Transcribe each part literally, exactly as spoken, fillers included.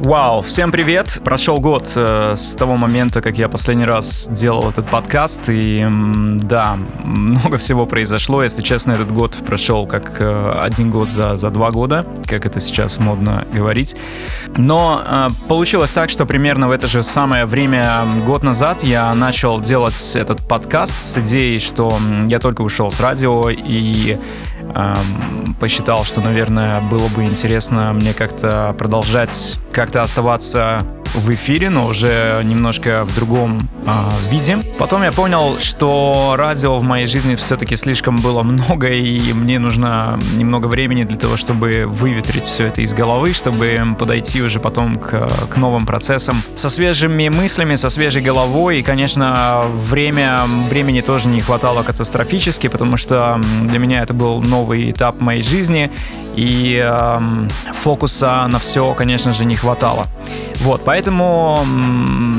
Вау, всем привет! Прошел год э, с того момента, как я последний раз делал этот подкаст, и э, да, много всего произошло. Если честно, этот год прошел как э, один год за, за два года, как это сейчас модно говорить. Но э, получилось так, что примерно в это же самое время год назад я начал делать этот подкаст с идеей, что я только ушел с радио и... посчитал, что, наверное, было бы интересно мне как-то продолжать как-то оставаться в эфире, но уже немножко в другом э, виде. Потом я понял, что радио в моей жизни все-таки слишком было много, и мне нужно немного времени для того, чтобы выветрить все это из головы, чтобы подойти уже потом к, к новым процессам. Со свежими мыслями, со свежей головой, и, конечно, время, времени тоже не хватало катастрофически, потому что для меня это был новый этап моей жизни, и э, фокуса на все, конечно же, не хватало. Вот, поэтому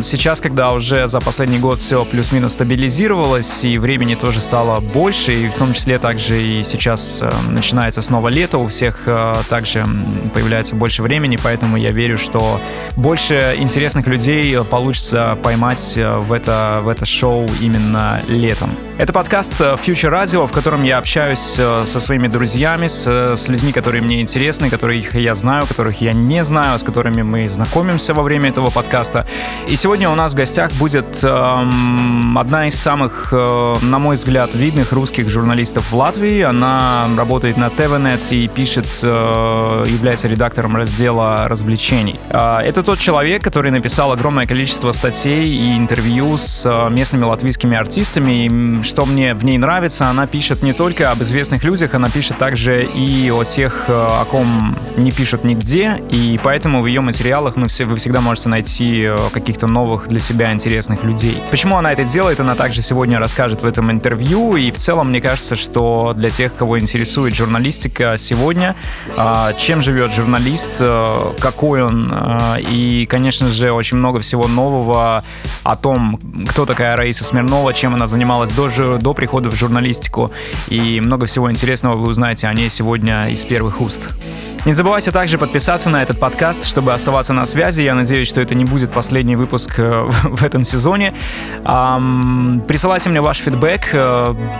сейчас, когда уже за последний год все плюс-минус стабилизировалось, и времени тоже стало больше, и в том числе также и сейчас начинается снова лето, у всех также появляется больше времени, поэтому я верю, что больше интересных людей получится поймать в это, в это шоу именно летом. Это подкаст Future Radio, в котором я общаюсь со своими друзьями, с, с людьми, которые мне интересны, которых я знаю, которых я не знаю, с которыми мы знакомимся во время этого подкаста. И сегодня у нас в гостях будет эм, одна из самых, э, на мой взгляд, видных русских журналистов в Латвии. Она работает на ти ви нет и пишет, э, является редактором раздела развлечений. Э, это тот человек, который написал огромное количество статей и интервью с э, местными латвийскими артистами. И что мне в ней нравится, она пишет не только об известных людях, она пишет также и о тех, э, о ком не пишут нигде. И поэтому в ее материалах мы все вы всегда можете найти каких-то новых для себя интересных людей. Почему она это делает, она также сегодня расскажет в этом интервью. И в целом, мне кажется, что для тех, кого интересует журналистика сегодня, чем живет журналист, какой он, и, конечно же, очень много всего нового о том, кто такая Раиса Смирнова, чем она занималась до, до прихода в журналистику. И много всего интересного вы узнаете о ней сегодня из первых уст. Не забывайте также подписаться на этот подкаст, чтобы оставаться на связи. Я надеюсь, что это не будет последний выпуск в этом сезоне. Присылайте мне ваш фидбэк,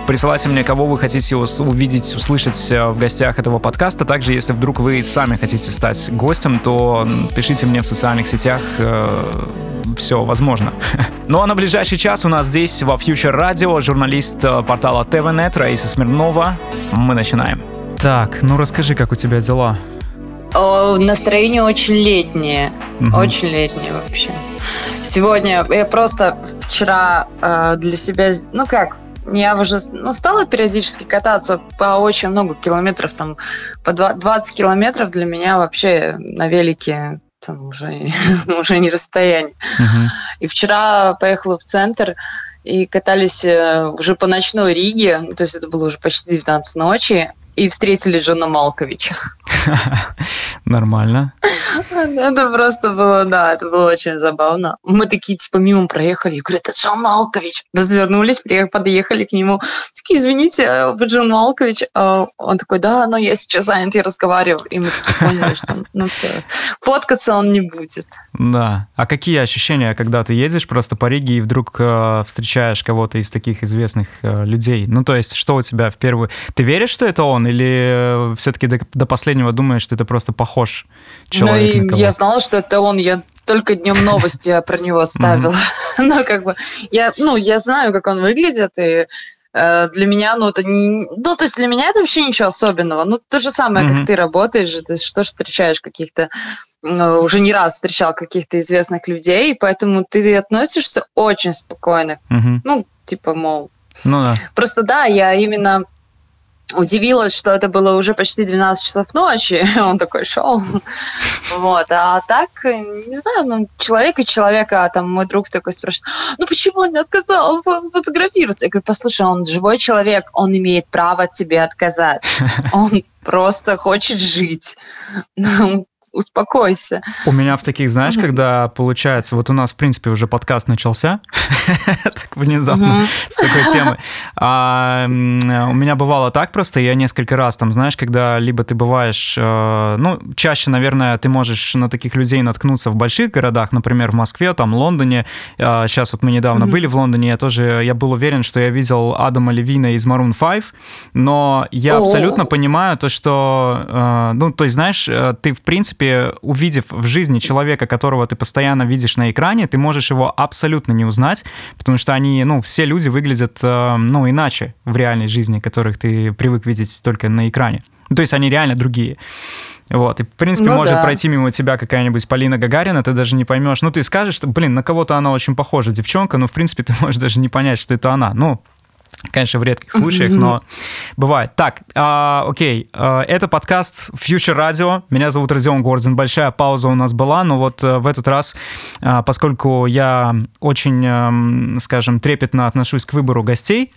присылайте мне, кого вы хотите увидеть, услышать в гостях этого подкаста. Также, если вдруг вы сами хотите стать гостем, то пишите мне в социальных сетях. Все возможно. Ну а на ближайший час у нас здесь во Future Radio журналист портала ти ви нет Раиса Смирнова. Мы начинаем. Так, ну расскажи, как у тебя дела? О, настроение очень летнее, угу. Очень летнее вообще. Сегодня, я просто вчера э, для себя, ну как, я уже ну, стала периодически кататься по очень много километров, там по двадцать километров для меня вообще на велике там, уже, уже не расстояние. Угу. И вчера поехала в центр, и катались уже по ночной Риге, то есть это было уже почти девятнадцать ночи, и встретили Джона Малковича. Нормально. Это просто было, да, это было очень забавно. Мы такие, типа, мимо проехали, и говорят, это Джон Малкович. Развернулись, подъехали к нему. Такие, извините, Джон Малкович. Он такой, да, но я сейчас занят, я разговариваю. И мы такие поняли, что, ну все, фоткаться он не будет. Да. А какие ощущения, когда ты едешь просто по Риге и вдруг э, встречаешь кого-то из таких известных э, людей? Ну, то есть, что у тебя в первую... Ты веришь, что это он? Или все-таки до, до последнего думаешь, что это просто похож человек? Ну, и на кого? Я знала, что это он. Я только днем новости про него ставила. Но как бы я, ну, я знаю, как он выглядит, и для меня, ну, это не... Ну, то есть для меня это вообще ничего особенного. Ну, то же самое, mm-hmm. как ты работаешь, то есть что ж встречаешь каких-то... Ну, уже не раз встречал каких-то известных людей, поэтому ты относишься очень спокойно. Mm-hmm. Ну, типа, мол... Ну, да. Просто, да, я именно... удивилась, что это было уже почти двенадцать часов ночи, он такой шел. Вот, а так, не знаю, ну, человек и человека, там, мой друг такой спрашивает, ну, почему он не отказался фотографироваться? Я говорю, послушай, он живой человек, он имеет право тебе отказать. Он просто хочет жить. успокойся. У меня в таких, знаешь, mm-hmm. когда получается, вот у нас, в принципе, уже подкаст начался, так внезапно, mm-hmm. с такой темы. А, у меня бывало так просто, я несколько раз там, знаешь, когда либо ты бываешь, ну, чаще, наверное, ты можешь на таких людей наткнуться в больших городах, например, в Москве, там, Лондоне. Сейчас вот мы недавно mm-hmm. были в Лондоне, я тоже, я был уверен, что я видел Адама Левина из Maroon пять, но я oh. абсолютно понимаю то, что, ну, то есть, знаешь, ты, в принципе, увидев в жизни человека, которого ты постоянно видишь на экране, ты можешь его абсолютно не узнать, потому что они, ну, все люди выглядят, ну, иначе в реальной жизни, которых ты привык видеть только на экране. То есть они реально другие. Вот, и, в принципе, ну, может да. пройти мимо тебя какая-нибудь Полина Гагарина, ты даже не поймешь. Ну, ты скажешь, что, блин, на кого-то она очень похожа, девчонка, но, в принципе, ты можешь даже не понять, что это она. Ну, конечно, в редких случаях, но бывает. Так, а, окей, а, это подкаст Future Radio. Меня зовут Родион Гордон. Большая пауза у нас была, но вот а, в этот раз, а, поскольку я очень, а, скажем, трепетно отношусь к выбору гостей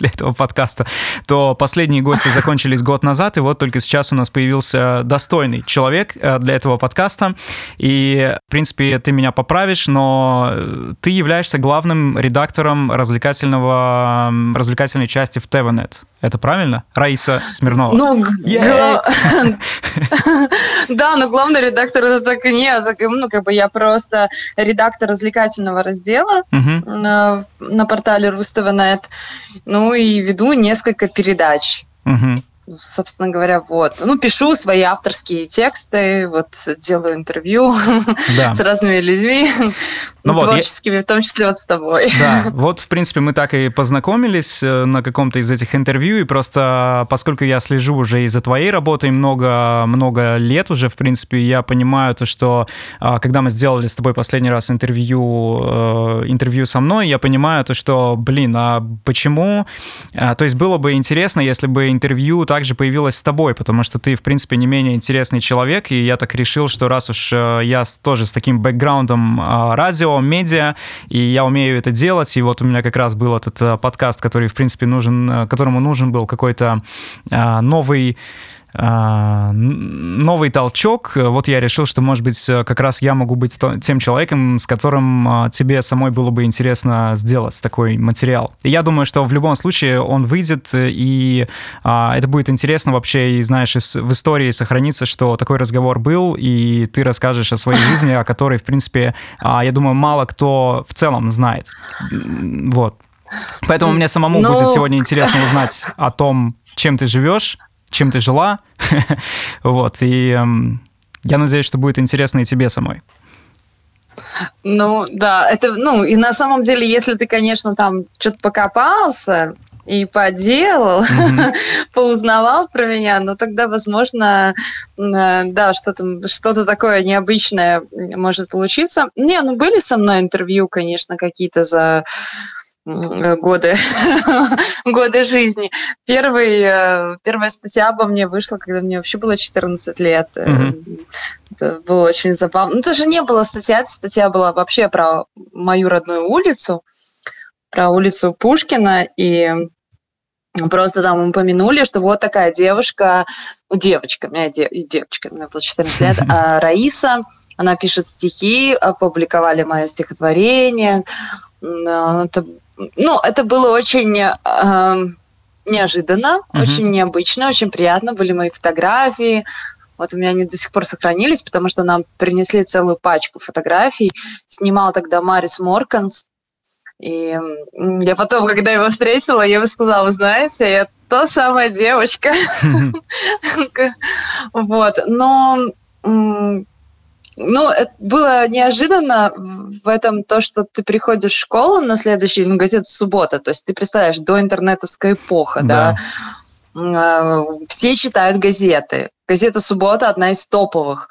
для этого подкаста, то последние гости закончились год назад, и вот только сейчас у нас появился достойный человек для этого подкаста. И, в принципе, ты меня поправишь, но ты являешься главным редактором развлекательного... развлекательной части в ти ви нет. Это правильно? Раиса Смирнова. Ну, гла... да, но главный редактор это так и не. Ну, как бы я просто редактор развлекательного раздела угу. на, на портале рус точка ти ви точка нет. Ну и веду несколько передач. Угу. Собственно говоря, вот. Ну, пишу свои авторские тексты, вот делаю интервью да. с разными людьми, ну, ну, творческими, я... в том числе вот с тобой. Да, вот, в принципе, мы так и познакомились на каком-то из этих интервью, и просто, поскольку я слежу уже и за твоей работой много-много лет уже, в принципе, я понимаю то, что, когда мы сделали с тобой последний раз интервью, интервью со мной, я понимаю то, что, блин, а почему... То есть было бы интересно, если бы интервью так также появилась с тобой, потому что ты, в принципе, не менее интересный человек, и я так решил, что раз уж я тоже с таким бэкграундом радио, медиа, и я умею это делать, и вот у меня как раз был этот подкаст, который, в принципе, нужен, которому нужен был какой-то новый новый толчок, вот я решил, что, может быть, как раз я могу быть тем человеком, с которым тебе самой было бы интересно сделать такой материал. И я думаю, что в любом случае он выйдет, и это будет интересно вообще, и, знаешь, в истории сохранится, что такой разговор был, и ты расскажешь о своей жизни, о которой, в принципе, я думаю, мало кто в целом знает. Вот. Поэтому мне самому Но... будет сегодня интересно узнать о том, чем ты живешь, чем ты жила, вот, и э, я надеюсь, что будет интересно и тебе самой. Ну, да, это, ну, и на самом деле, если ты, конечно, там что-то покопался и поделал, mm-hmm. поузнавал про меня, ну, тогда, возможно, э, да, что-то, что-то такое необычное может получиться. Не, ну, были со мной интервью, конечно, какие-то за... годы, годы жизни. Первый, первая статья обо мне вышла, когда мне вообще было четырнадцать лет. Mm-hmm. Это было очень забавно. Ну, это же не была статья, статья была вообще про мою родную улицу, про улицу Пушкина, и просто там упомянули, что вот такая девушка, девочка, у меня дев, девочка, мне было четырнадцать лет, а Раиса, она пишет стихи, опубликовали мое стихотворение. Это Ну, это было очень э, неожиданно, mm-hmm. очень необычно, очень приятно. Были мои фотографии. Вот у меня они до сих пор сохранились, потому что нам принесли целую пачку фотографий. Снимал тогда Марис Морканс. И я потом, когда его встретила, я ему сказала, вы знаете, я та самая девочка. Mm-hmm. Вот. Но... М- Ну, это было неожиданно в этом то, что ты приходишь в школу на следующий, ну, газету «Суббота», то есть ты представляешь, доинтернетовская эпоха, да, да? Все читают газеты. Газета «Суббота» одна из топовых.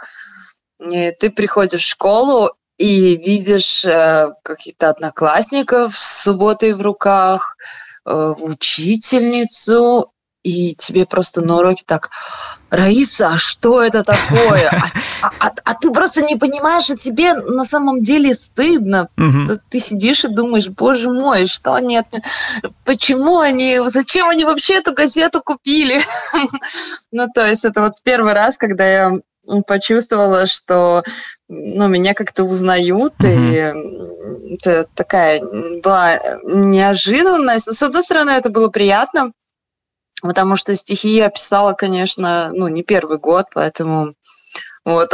И ты приходишь в школу и видишь э, каких-то одноклассников с субботой в руках, э, учительницу, и тебе просто на уроке так... Раиса, а что это такое? А, а, а ты просто не понимаешь, и тебе на самом деле стыдно. Угу. Ты сидишь и думаешь, боже мой, что они... Почему они... Зачем они вообще эту газету купили? Ну, то есть это вот первый раз, когда я почувствовала, что ну, меня как-то узнают, mm-hmm. и это такая была неожиданность. С одной стороны, это было приятно, потому что стихи я писала, конечно, ну, не первый год, поэтому вот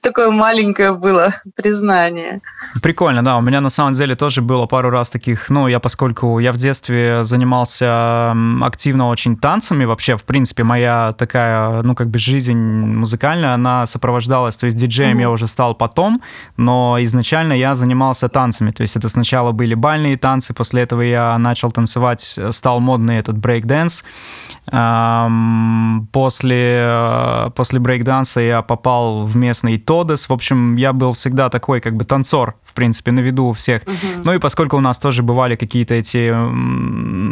такое маленькое было признание. Прикольно, да. У меня на самом деле тоже было пару раз таких, ну, я поскольку я в детстве занимался активно очень танцами, вообще, в принципе, моя такая, ну, как бы жизнь музыкальная, она сопровождалась, то есть диджеем mm-hmm. я уже стал потом, но изначально я занимался танцами, то есть это сначала были бальные танцы, после этого я начал танцевать, стал модный этот брейк-дэнс. После, после брейк-данса я попал попал в местный Тодес. В общем, я был всегда такой, как бы, танцор, в принципе, на виду у всех. Uh-huh. Ну и поскольку у нас тоже бывали какие-то эти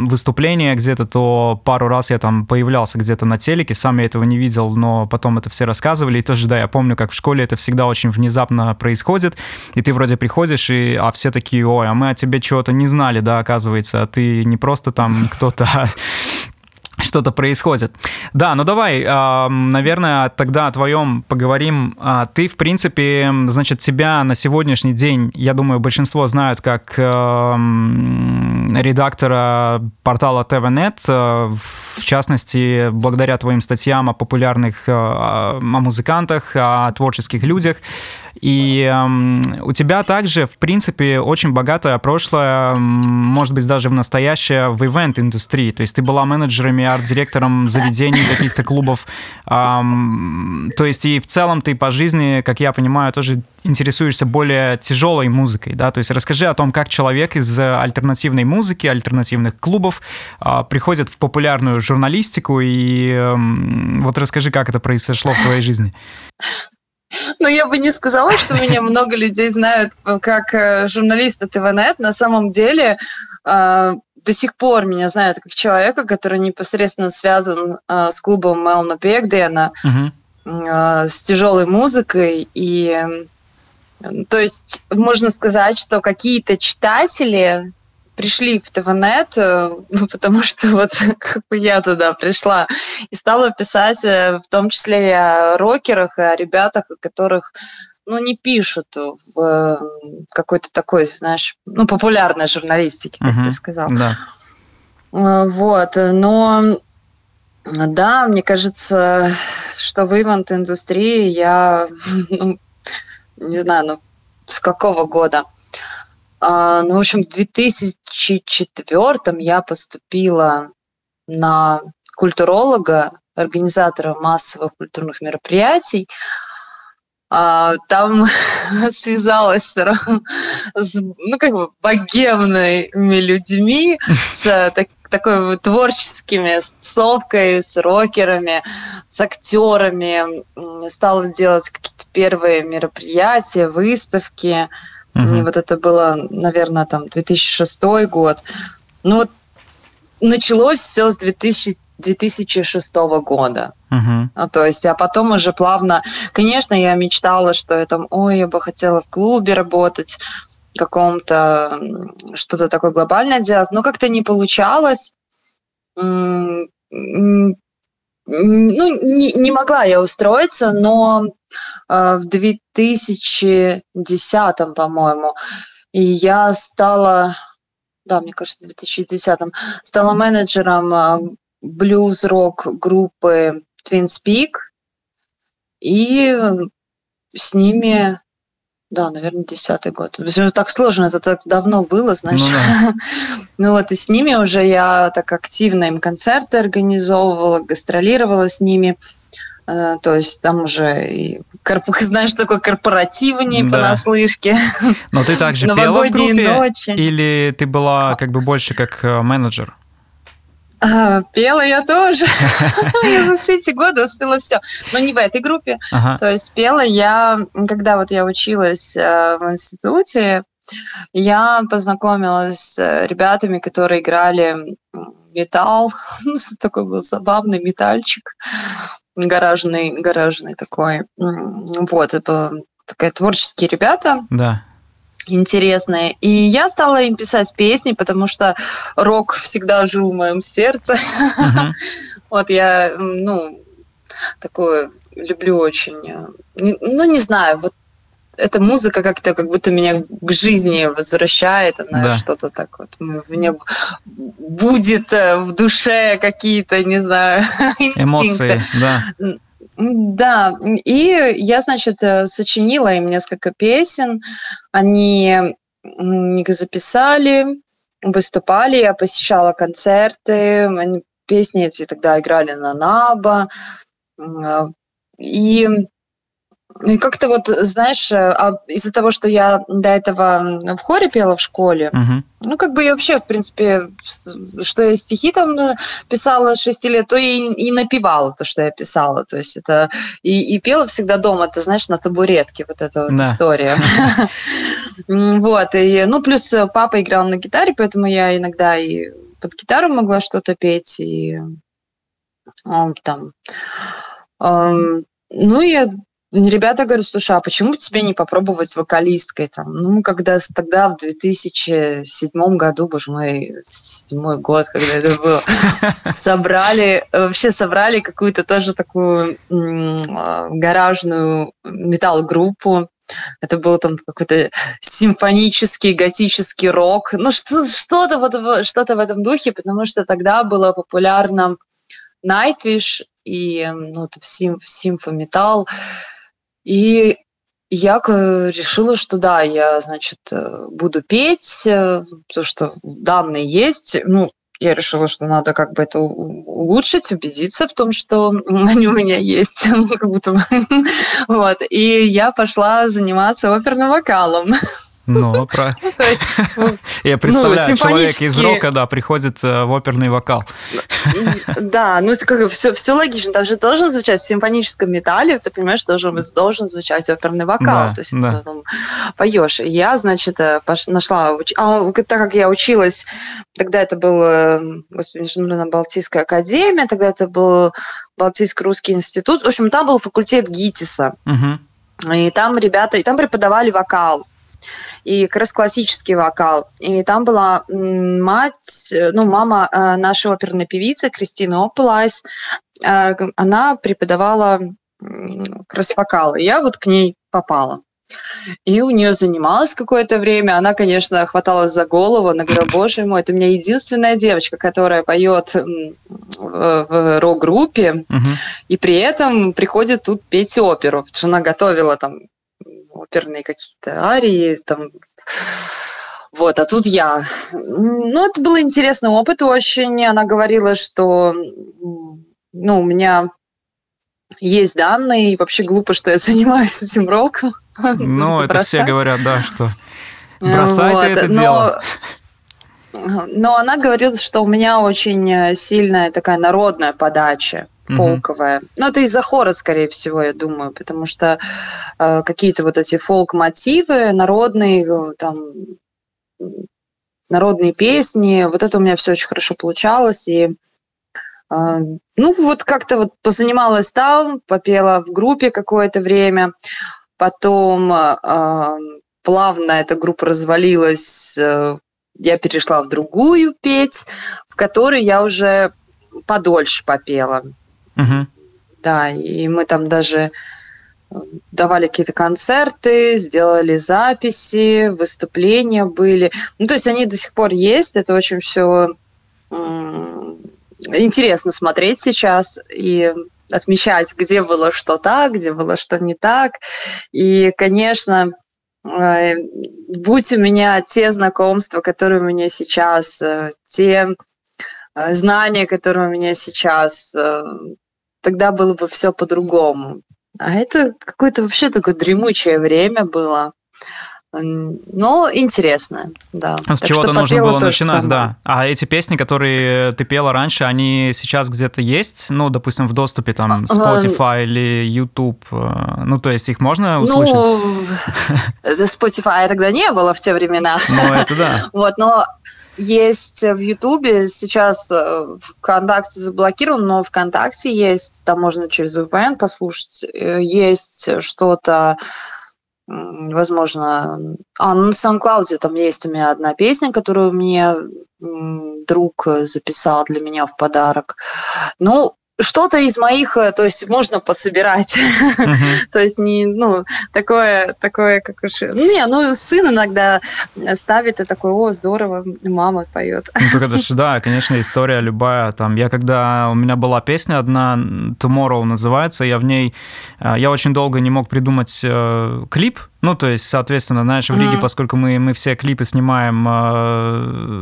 выступления где-то, то пару раз я там появлялся где-то на телеке, сам я этого не видел, но потом это все рассказывали. И тоже, да, я помню, как в школе это всегда очень внезапно происходит, и ты вроде приходишь, и, а все такие: ой, а мы о тебе чего-то не знали, да, оказывается, а ты не просто там кто-то... Что-то происходит. Да, ну давай, наверное, тогда о твоем поговорим. Ты, в принципе, значит, тебя на сегодняшний день, я думаю, большинство знают как редактора портала ти ви нет, в частности, благодаря твоим статьям о популярных, о музыкантах, о творческих людях. И э, у тебя также, в принципе, очень богатое прошлое, может быть, даже в настоящее, в ивент-индустрии. То есть ты была менеджером и арт-директором заведений, каких-то клубов. Э, то есть и в целом ты по жизни, как я понимаю, тоже интересуешься более тяжелой музыкой, да? То есть расскажи о том, как человек из альтернативной музыки, альтернативных клубов э, приходит в популярную журналистику. И э, вот расскажи, как это произошло в твоей жизни. Ну, я бы не сказала, что меня много людей знают как журналиста ти ви нет. На самом деле э, до сих пор меня знают как человека, который непосредственно связан э, с клубом Мелна Бегдена, uh-huh. э, с тяжелой музыкой. И, э, то есть можно сказать, что какие-то читатели пришли в ти ви нет, ну, потому что вот как бы я туда пришла и стала писать в том числе и о рокерах, и о ребятах, о которых, ну, не пишут в какой-то такой, знаешь, ну, популярной журналистике, как mm-hmm. ты сказал. Да. Вот, но да, мне кажется, что в ивент-индустрии я, ну, не знаю, ну, с какого года... Ну, в общем, в две тысячи четвёртом я поступила на культуролога, организатора массовых культурных мероприятий. Там связалась с, ну, как бы, богемными людьми, с так, такой вот творческими, с тусовкой, с рокерами, с актерами. Стала делать какие-то первые мероприятия, выставки. Mm-hmm. И вот это было, наверное, там две тысячи шестой год. Ну вот началось все с две тысячи шестого года. Mm-hmm. А, то есть, а потом уже плавно... Конечно, я мечтала, что я там, ой, я бы хотела в клубе работать, каком-то что-то такое глобальное делать, но как-то не получалось. Ну, не, не могла я устроиться, но... В две тысячи десятом, по-моему, и я стала, да, мне кажется, в две тысячи десятом, стала менеджером блюз-рок группы Twin Peaks, и с ними, да, наверное, десятый год. Так сложно, это так давно было, знаешь. Ну, да. Ну вот, и с ними уже я так активно им концерты организовывала, гастролировала с ними. То есть там уже, и корп... знаешь, такое корпоративнее, да, понаслышке. Но ты также пела в группе? Ночи. Или ты была как бы больше как менеджер? А, пела я тоже. Я за все эти годы успела все. Но не в этой группе. Ага. То есть пела я, когда вот я училась в институте, я познакомилась с ребятами, которые играли металл. Ну, такой был забавный метальчик. Гаражный, гаражный такой. Вот, это были такие творческие ребята. Да. Интересные. И я стала им писать песни, потому что рок всегда жил в моем сердце. Uh-huh. Вот я, ну, такое люблю очень. Не, ну, не знаю, вот эта музыка как-то как будто меня к жизни возвращает, она да. что-то так вот, у меня будет в душе какие-то, не знаю, инстинкты. Эмоции, да. Да, и я, значит, сочинила им несколько песен, они их записали, выступали, я посещала концерты, песни эти тогда играли на НАБА, и... И как-то вот, знаешь, из-за того, что я до этого в хоре пела в школе, uh-huh. ну, как бы я вообще, в принципе, что я стихи там писала с шести лет, то и, и напевала то, что я писала. То есть это... И, и пела всегда дома, ты знаешь, на табуретке, вот эта вот да. история. Вот, и, ну, плюс папа играл на гитаре, поэтому я иногда и под гитару могла что-то петь, и там... Ну, я... Ребята говорят, слушай, а почему бы тебе не попробовать вокалисткой? Там? Ну, мы когда тогда, в две тысячи седьмом году, боже мой, седьмой год, когда это было, собрали, вообще собрали какую-то тоже такую гаражную метал-группу. Это был там какой-то симфонический, готический рок. Ну, что-то, вот, что-то в этом духе, потому что тогда было популярно Nightwish и ну, сим, симфометал. И я решила, что да, я, значит, буду петь, потому что данные есть. Ну, я решила, что надо как бы это улучшить, убедиться в том, что они у меня есть. Как будто бы. Вот. И я пошла заниматься оперным вокалом. Ну, про... То есть, я представляю, ну, симфонические... человек из рока, да, приходит в оперный вокал. Да, ну все, все логично, там же должен звучать в симфоническом металле, ты понимаешь, должен, должен звучать оперный вокал, да, то есть да. ты там поешь. Я, значит, пош... нашла, уч... а, так как я училась, тогда это была, господи, Балтийская академия, тогда это был Балтийский русский институт, в общем, там был факультет ГИТИСа, угу. и там ребята, и там преподавали вокал. И как раз классический вокал. И там была мать, ну, мама нашей оперной певицы Кристина Оплайс. Она преподавала как раз вокал. И я вот к ней попала. И у нее занималась какое-то время. Она, конечно, хваталась за голову. Она говорила, боже мой, это у меня единственная девочка, которая поет в рок-группе. Угу. И при этом приходит тут петь оперу. Потому что она готовила там оперные какие-то арии, там, вот, а тут я. Ну, это был интересный опыт очень. Она говорила, что, ну, у меня есть данные, и вообще глупо, что я занимаюсь этим роком. Ну, это бросай. Все говорят, да, что бросай вот. Ты это Но... дело. Но она говорила, что у меня очень сильная такая народная подача. Фолковая. Mm-hmm. Ну, это из-за хора, скорее всего, я думаю, потому что э, какие-то вот эти фолк-мотивы, народные, там, народные песни, вот это у меня все очень хорошо получалось, и э, ну, вот как-то вот позанималась там, попела в группе какое-то время, потом э, плавно эта группа развалилась, э, я перешла в другую петь, в которой я уже подольше попела. Uh-huh. Да, и мы там даже давали какие-то концерты, сделали записи, выступления были. Ну, то есть они до сих пор есть, это очень все м- интересно смотреть сейчас и отмечать, где было что так, где было что не так. И, конечно, э- будь у меня те знакомства, которые у меня сейчас, э- те э- знания, которые у меня сейчас... Э- тогда было бы все по-другому. А это какое-то вообще такое дремучее время было. Но интересно, да. С так чего-то нужно было начинать, да. А эти песни, которые ты пела раньше, они сейчас где-то есть? Ну, допустим, в доступе там Spotify или YouTube? Ну, то есть их можно услышать? Ну, Spotify тогда не было в те времена. Ну, это да. Вот, но... Есть в Ютубе, сейчас ВКонтакте заблокирован, но ВКонтакте есть, там можно через ви пи эн послушать, есть что-то, возможно... А, на SoundCloud там есть у меня одна песня, которую мне друг записал для меня в подарок. Ну, что-то из моих, то есть можно пособирать. Uh-huh. То есть не, ну, такое, такое, как уж... Не, ну, сын иногда ставит и такой, о, здорово, мама поет. Ну, это же, да, конечно, история любая. Там, я когда... У меня была песня одна, Tomorrow называется, я в ней... Я очень долго не мог придумать э, клип. Ну, то есть, соответственно, знаешь, в Риге, mm-hmm. поскольку мы, мы все клипы снимаем э,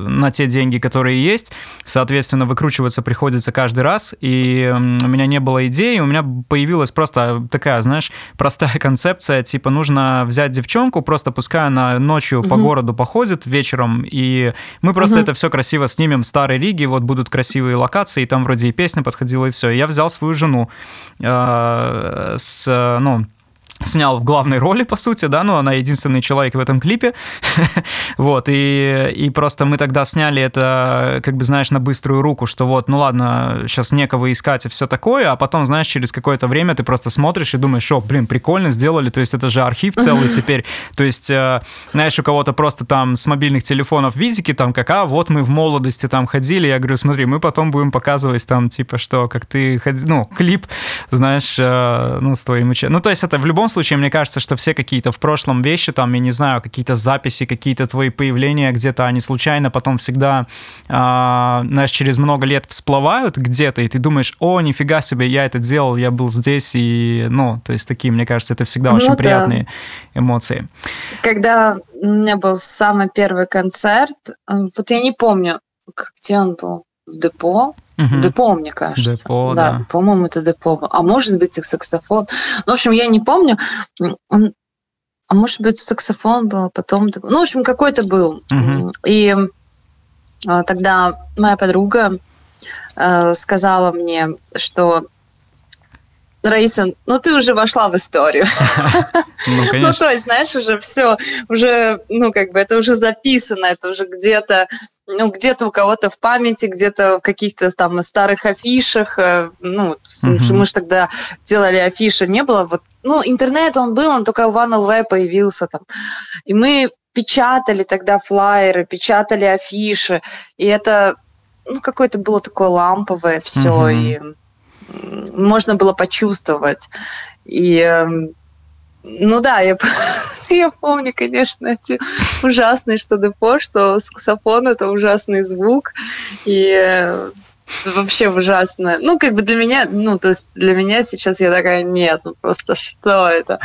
на те деньги, которые есть, соответственно, выкручиваться приходится каждый раз, и у меня не было идей, у меня появилась просто такая, знаешь, простая концепция, типа, нужно взять девчонку, просто пускай она ночью mm-hmm. по городу походит вечером, и мы просто mm-hmm. это все красиво снимем в старой Риге, вот будут красивые локации, и там вроде и песня подходила, и все. И я взял свою жену э, с, ну... снял в главной роли, по сути, да, ну, она единственный человек в этом клипе, вот, и, и просто мы тогда сняли это, как бы, знаешь, на быструю руку, что вот, ну, ладно, сейчас некого искать и все такое, а потом, знаешь, через какое-то время ты просто смотришь и думаешь, о, блин, прикольно сделали, то есть это же архив целый теперь, то есть, знаешь, у кого-то просто там с мобильных телефонов визики, там, как, а, вот мы в молодости там ходили, я говорю, смотри, мы потом будем показывать там, типа, что, как ты, ну, клип, знаешь, ну, с твоим учебником, ну, то есть это в любом В любом случае, мне кажется, что все какие-то в прошлом вещи, там, я не знаю, какие-то записи, какие-то твои появления где-то, они случайно потом всегда, э, знаешь, через много лет всплывают где-то, и ты думаешь, о, нифига себе, я это делал, я был здесь, и, ну, то есть такие, мне кажется, это всегда ну, очень да. приятные эмоции. Когда у меня был самый первый концерт, вот я не помню, где он был, в депо, Угу. Депо, мне кажется. Депо, да, да. По-моему, это депо. А может быть, и саксофон. Ну, в общем, я не помню. Он... А может быть, саксофон был, а потом... Ну, в общем, какой-то был. Угу. И а, тогда моя подруга а, сказала мне, что... Раиса, ну ты уже вошла в историю. Ну, конечно. Ну, то есть, знаешь, уже все, уже, ну, как бы, это уже записано, это уже где-то, ну, где-то у кого-то в памяти, где-то в каких-то там старых афишах, ну, uh-huh. мы же тогда делали афиши, не было, вот, ну, интернет, он был, он только в эн эл вэ появился там, и мы печатали тогда флаеры, печатали афиши, и это, ну, какое-то было такое ламповое все, uh-huh. и... можно было почувствовать. И, ну да, я, я помню, конечно, эти ужасные, что депо, что саксофон – это ужасный звук, и вообще ужасно. Ну, как бы для меня, ну, то есть для меня сейчас я такая, нет, ну просто что это?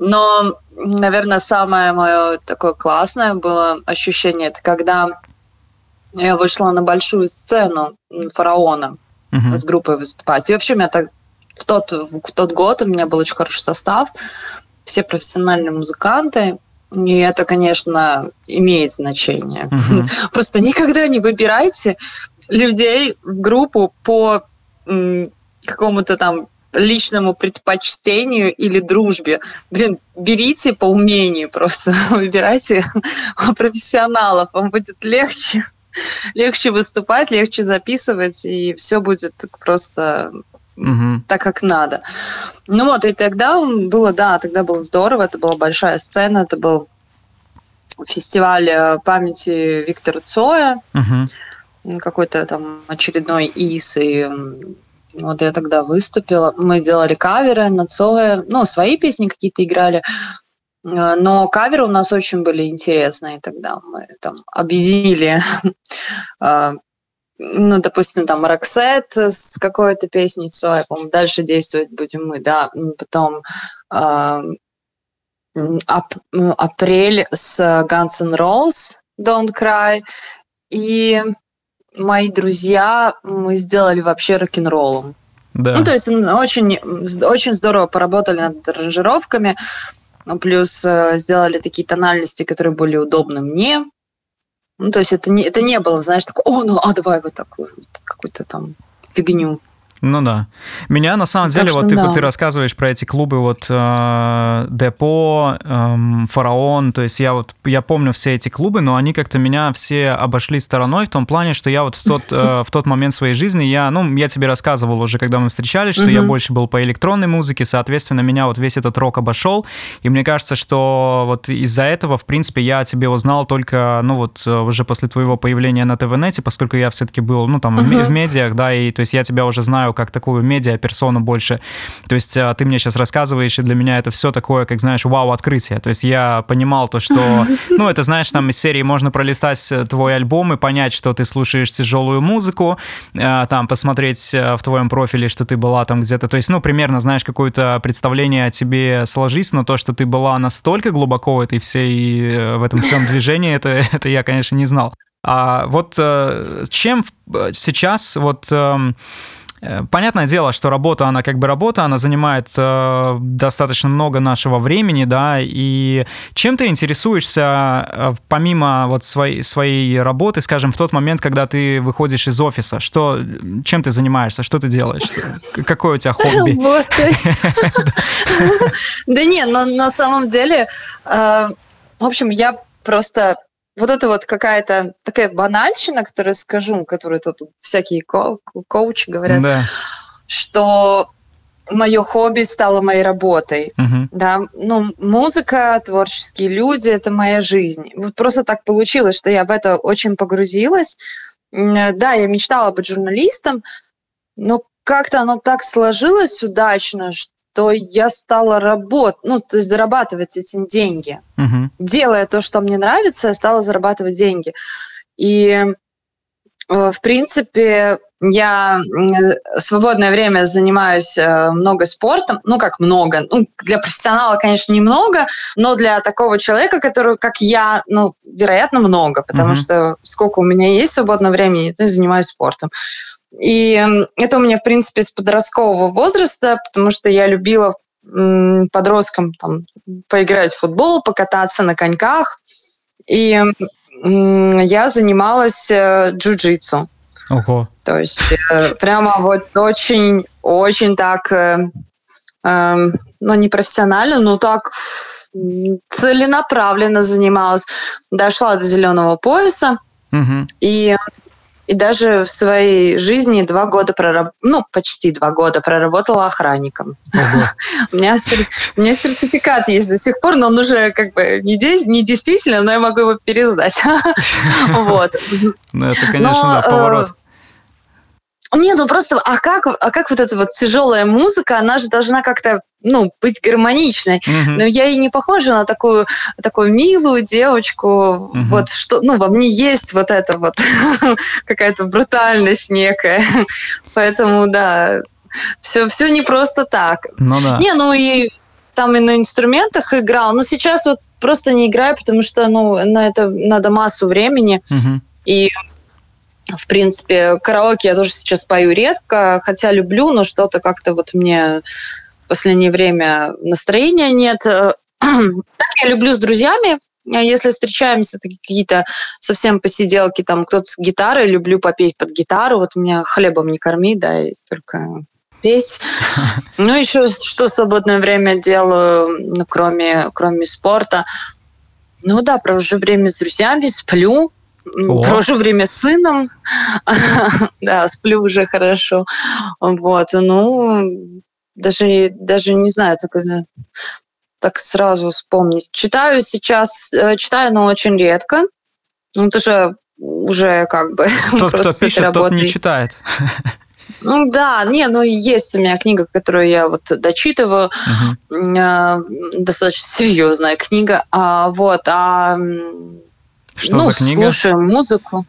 Но, наверное, самое мое такое классное было ощущение, это когда я вышла на большую сцену «Фараона», Uh-huh. с группой выступать. И вообще у меня так, в, тот, в тот год у меня был очень хороший состав, все профессиональные музыканты, и это, конечно, имеет значение. Uh-huh. Просто никогда не выбирайте людей в группу по м, какому-то там личному предпочтению или дружбе. Блин, берите по умению просто, выбирайте профессионалов, вам будет легче. Легче выступать, легче записывать, и все будет просто угу. так, как надо. Ну вот, и тогда было, да, тогда было здорово, это была большая сцена, это был фестиваль памяти Виктора Цоя, угу. какой-то там очередной ИС, и вот я тогда выступила. Мы делали каверы на Цоя, ну, свои песни какие-то играли, но каверы у нас очень были интересные тогда. Мы там объединили, ну, допустим, там Roxette с какой-то песней Цоя, по-моему, дальше действовать будем мы, да. Потом Апрель с Guns N' Roses, Don't Cry. И мои друзья мы сделали вообще рок-н-роллом. Да. Ну, то есть очень, очень здорово поработали над аранжировками. Плюс э, сделали такие тональности, которые были удобны мне. Ну, то есть это не, это не было, знаешь, такое, о, ну, а давай вот такую вот, какую-то там фигню. Ну да. Меня на самом деле, так вот что, ты, да. ты рассказываешь про эти клубы, вот э, депо, э, фараон, то есть я вот, я помню все эти клубы, но они как-то меня все обошли стороной в том плане, что я вот в тот, э, в тот момент своей жизни, я, ну, я тебе рассказывал уже, когда мы встречались, что mm-hmm. я больше был по электронной музыке, соответственно, меня вот весь этот рок обошел, и мне кажется, что вот из-за этого, в принципе, я тебе узнал только, ну вот, уже после твоего появления на ти ви нет, поскольку я все-таки был, ну, там, mm-hmm. в медиах, да, и то есть я тебя уже знаю воспринимаю как такую медиа-персону больше. То есть ты мне сейчас рассказываешь, и для меня это все такое, как, знаешь, вау-открытие. То есть я понимал то, что... Ну, это, знаешь, там из серии можно пролистать твой альбом и понять, что ты слушаешь тяжелую музыку, там, посмотреть в твоем профиле, что ты была там где-то. То есть, ну, примерно, знаешь, какое-то представление о тебе сложись, но то, что ты была настолько глубоко в этой всей, в этом всем движении, это, это я, конечно, не знал. А вот чем сейчас вот... Понятное дело, что работа, она как бы работа, она занимает э, достаточно много нашего времени, да, и чем ты интересуешься, э, помимо вот своей, своей работы, скажем, в тот момент, когда ты выходишь из офиса, что, чем ты занимаешься, что ты делаешь, какое у тебя хобби? Да не, но на самом деле, в общем, я просто... Вот это вот какая-то такая банальщина, которую скажу, которую тут всякие ко- коучи говорят, да. Что мое хобби стало моей работой. Угу. Да? Ну, музыка, творческие люди – это моя жизнь. Вот просто так получилось, что я в это очень погрузилась. Да, я мечтала быть журналистом, но как-то оно так сложилось удачно, что... то я стала работать, ну, то есть зарабатывать этим деньги. Uh-huh. Делая то, что мне нравится, я стала зарабатывать деньги. И, в принципе, я в свободное время занимаюсь много спортом. Ну, как много. Ну, для профессионала, конечно, немного, но для такого человека, который, как я, ну, вероятно, много, потому uh-huh. что сколько у меня есть свободного времени, то я занимаюсь спортом. И это у меня, в принципе, с подросткового возраста, потому что я любила подросткам там, поиграть в футбол, покататься на коньках. И я занималась джиу-джитсу. Ого. То есть прямо вот очень-очень так, ну, не профессионально, но так целенаправленно занималась. Дошла до зеленого пояса. Угу. И... И даже в своей жизни два года прораб... ну, почти два года проработала охранником. У меня сертификат есть до сих пор, но он уже как бы не действительно, но я могу его пересдать. Вот. Ну, это, конечно, поворот. Нет, ну просто, а как, а как вот эта вот тяжелая музыка, она же должна как-то, ну, быть гармоничной. Mm-hmm. Но я и не похожа на такую, такую милую девочку. Mm-hmm. Вот что, ну, во мне есть вот это вот какая-то брутальность некая. Поэтому, да, все, все не просто так. Ну, да. Не, ну и там и на инструментах играл, но сейчас вот просто не играю, потому что, ну, на это надо массу времени. Mm-hmm. И... В принципе, караоке я тоже сейчас пою редко, хотя люблю, но что-то как-то вот мне в последнее время настроения нет. Так я люблю с друзьями, если встречаемся, такие какие-то совсем посиделки, там кто-то с гитарой, люблю попеть под гитару, вот меня хлебом не корми, да, и только петь. Ну, еще что в свободное время делаю, ну, кроме, кроме спорта? Ну да, провожу время с друзьями, сплю. О. Прожу время с сыном, да, сплю уже хорошо, вот, ну, даже, даже не знаю, так, так сразу вспомнить. Читаю сейчас, читаю, но очень редко, ну, это же уже как бы... Тот, кто пишет, тот не читает. Ну да, не, ну есть у меня книга, которую я вот дочитываю, uh-huh. достаточно серьезная книга, а, вот, а... Что ну, за книга? Слушаем музыку.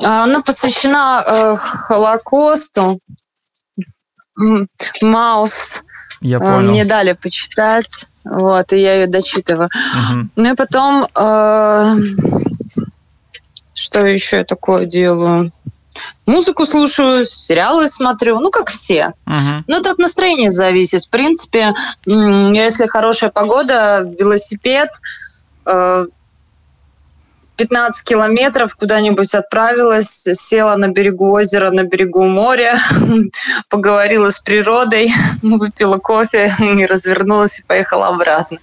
Она посвящена э, Холокосту. Маус. Я понял. Мне дали почитать. Вот, и я ее дочитываю. Угу. Ну и потом... Э, что еще я такое делаю? Музыку слушаю, сериалы смотрю. Ну, как все. Угу. Ну, это от настроения зависит. В принципе, если хорошая погода, велосипед... Э, пятнадцать километров куда-нибудь отправилась, села на берегу озера, на берегу моря, поговорила с природой, выпила кофе, развернулась и поехала обратно.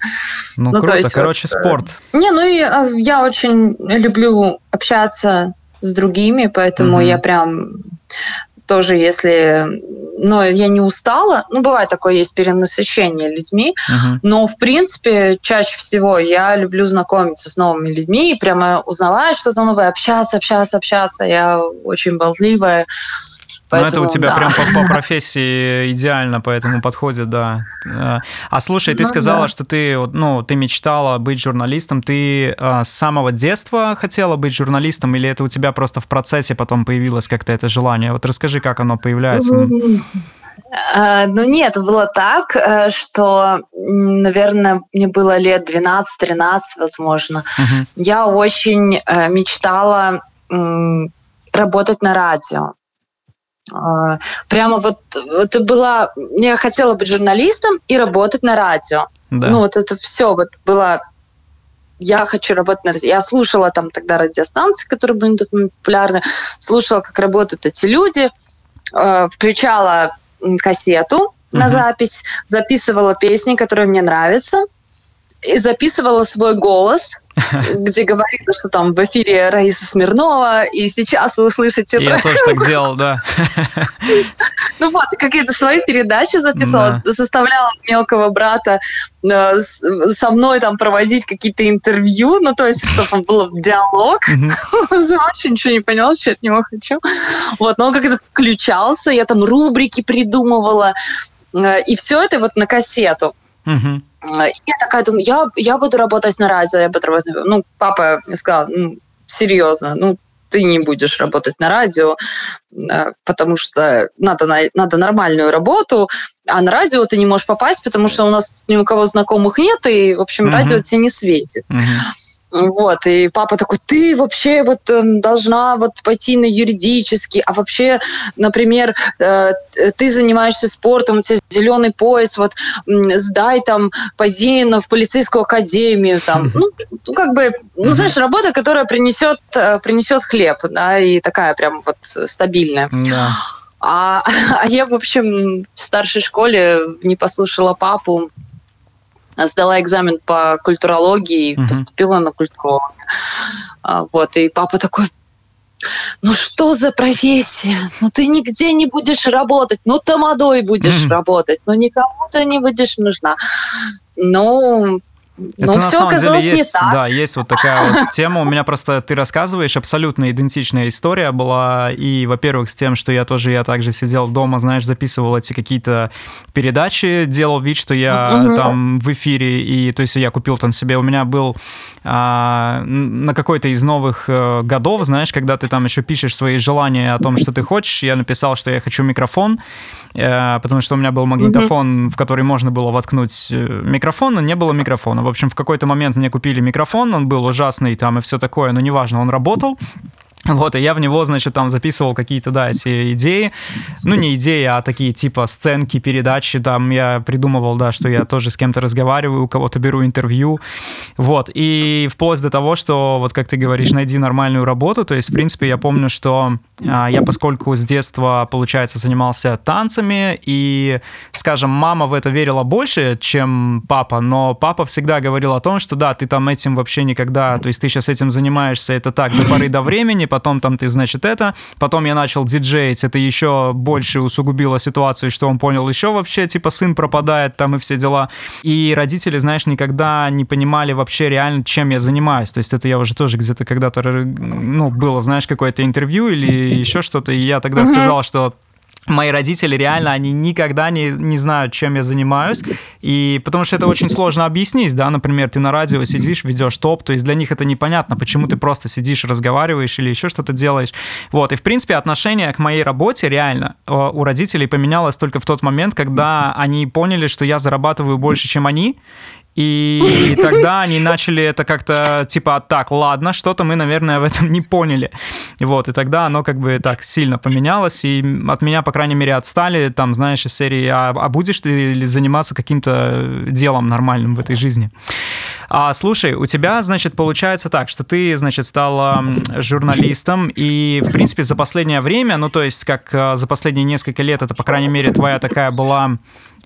Ну, ну круто, то есть, короче, вот, спорт. Не, ну и я очень люблю общаться с другими, поэтому угу. я прям тоже, если... Ну, я не устала. Ну, бывает такое, есть перенасыщение людьми. Uh-huh. Но, в принципе, чаще всего я люблю знакомиться с новыми людьми и прямо узнавать что-то новое, общаться, общаться, общаться. Я очень болтливая. Поэтому, ну, это у тебя да. прям по, по профессии идеально по этому подходит, да. А слушай, ты ну, сказала, да. что ты, ну, ты мечтала быть журналистом. Ты а, с самого детства хотела быть журналистом, или это у тебя просто в процессе потом появилось как-то это желание? Вот расскажи, как оно появляется. Ну, нет, было так, что, наверное, мне было лет двенадцать-тринадцать, возможно. Угу. Я очень мечтала работать на радио. Прямо вот это была... Я хотела быть журналистом и работать на радио. Да. Ну, вот это все вот было... Я хочу работать на радио. Я слушала там тогда радиостанции, которые были популярны, слушала, как работают эти люди, включала кассету uh-huh. на запись, записывала песни, которые мне нравятся, и записывала свой голос, где говорится, что там в эфире Раиса Смирнова, и сейчас вы услышите... Я трек. Тоже так делал, да. Ну вот, какие-то свои передачи записала, да. Заставляла мелкого брата э, с, со мной там проводить какие-то интервью, ну то есть, чтобы был диалог. Я вообще ничего не поняла, что я от него хочу. Вот, но он как-то включался, я там рубрики придумывала, э, и все это вот на кассету. Угу. И я такая думаю, я, я буду работать на радио, я буду работать... Ну, папа мне сказал, ну, серьезно, ну, ты не будешь работать на радио, потому что надо, надо нормальную работу, а на радио ты не можешь попасть, потому что у нас ни у кого знакомых нет, и, в общем, uh-huh. радио тебе не светит. Uh-huh. Вот, и папа такой, ты вообще вот должна вот пойти на юридический, а вообще, например, ты занимаешься спортом, у тебя зеленый пояс, вот, сдай там, пойди в полицейскую академию, там, uh-huh. ну, как бы, ну, знаешь, работа, которая принесет, принесет хлеб, да, и такая прям вот стабильная. Да. А, а я, в общем, в старшей школе не послушала папу, сдала экзамен по культурологии и угу. поступила на культурологию. Вот, и папа такой, ну что за профессия? Ну ты нигде не будешь работать, ну тамадой будешь угу. работать, но ну, никому ты не будешь нужна. Ну... Это ну, на все самом деле есть, не так. Да, есть вот такая вот тема. У меня просто, ты рассказываешь, абсолютно идентичная история была. И, во-первых, с тем, что я тоже, я также сидел дома, знаешь, записывал эти какие-то передачи, делал вид, что я mm-hmm. там в эфире. И, то есть, я купил там себе, у меня был а, на какой-то из новых годов, знаешь, когда ты там еще пишешь свои желания о том, что ты хочешь. Я написал, что я хочу микрофон, а, потому что у меня был магнитофон, mm-hmm. в который можно было воткнуть микрофон, но не было микрофона. В общем, в какой-то момент мне купили микрофон, он был ужасный там и все такое, но неважно, он работал. Вот, и я в него, значит, там записывал какие-то, да, эти идеи. Ну, не идеи, а такие типа сценки, передачи. Там я придумывал, да, что я тоже с кем-то разговариваю, у кого-то беру интервью. Вот, и вплоть до того, что, вот как ты говоришь, найди нормальную работу. То есть, в принципе, я помню, что а, я, поскольку с детства, получается, занимался танцами, и, скажем, мама в это верила больше, чем папа, но папа всегда говорил о том, что, да, ты там этим вообще никогда, то есть ты сейчас этим занимаешься, это так, до поры до времени, потом там ты, значит, это, потом я начал диджеить, это еще больше усугубило ситуацию, что он понял еще вообще, типа, сын пропадает, там и все дела. И родители, знаешь, никогда не понимали вообще реально, чем я занимаюсь. То есть это я уже тоже где-то когда-то, ну, было, знаешь, какое-то интервью или еще что-то, и я тогда [S2] Угу. [S1] Сказал, что... Мои родители реально, они никогда не, не знают, чем я занимаюсь, и потому что это очень сложно объяснить, да, например, ты на радио сидишь, ведешь топ, то есть для них это непонятно, почему ты просто сидишь, разговариваешь или еще что-то делаешь, вот, и в принципе отношение к моей работе реально у родителей поменялось только в тот момент, когда они поняли, что я зарабатываю больше, чем они. И, и тогда они начали это как-то, типа, так, ладно, что-то мы, наверное, в этом не поняли. Вот, и тогда оно как бы так сильно поменялось, и от меня, по крайней мере, отстали, там, знаешь, из серии, а, а будешь ты заниматься каким-то делом нормальным в этой жизни? А, слушай, у тебя, значит, получается так, что ты, значит, стала журналистом, и, в принципе, за последнее время, ну, то есть, как за последние несколько лет, это, по крайней мере, твоя такая была...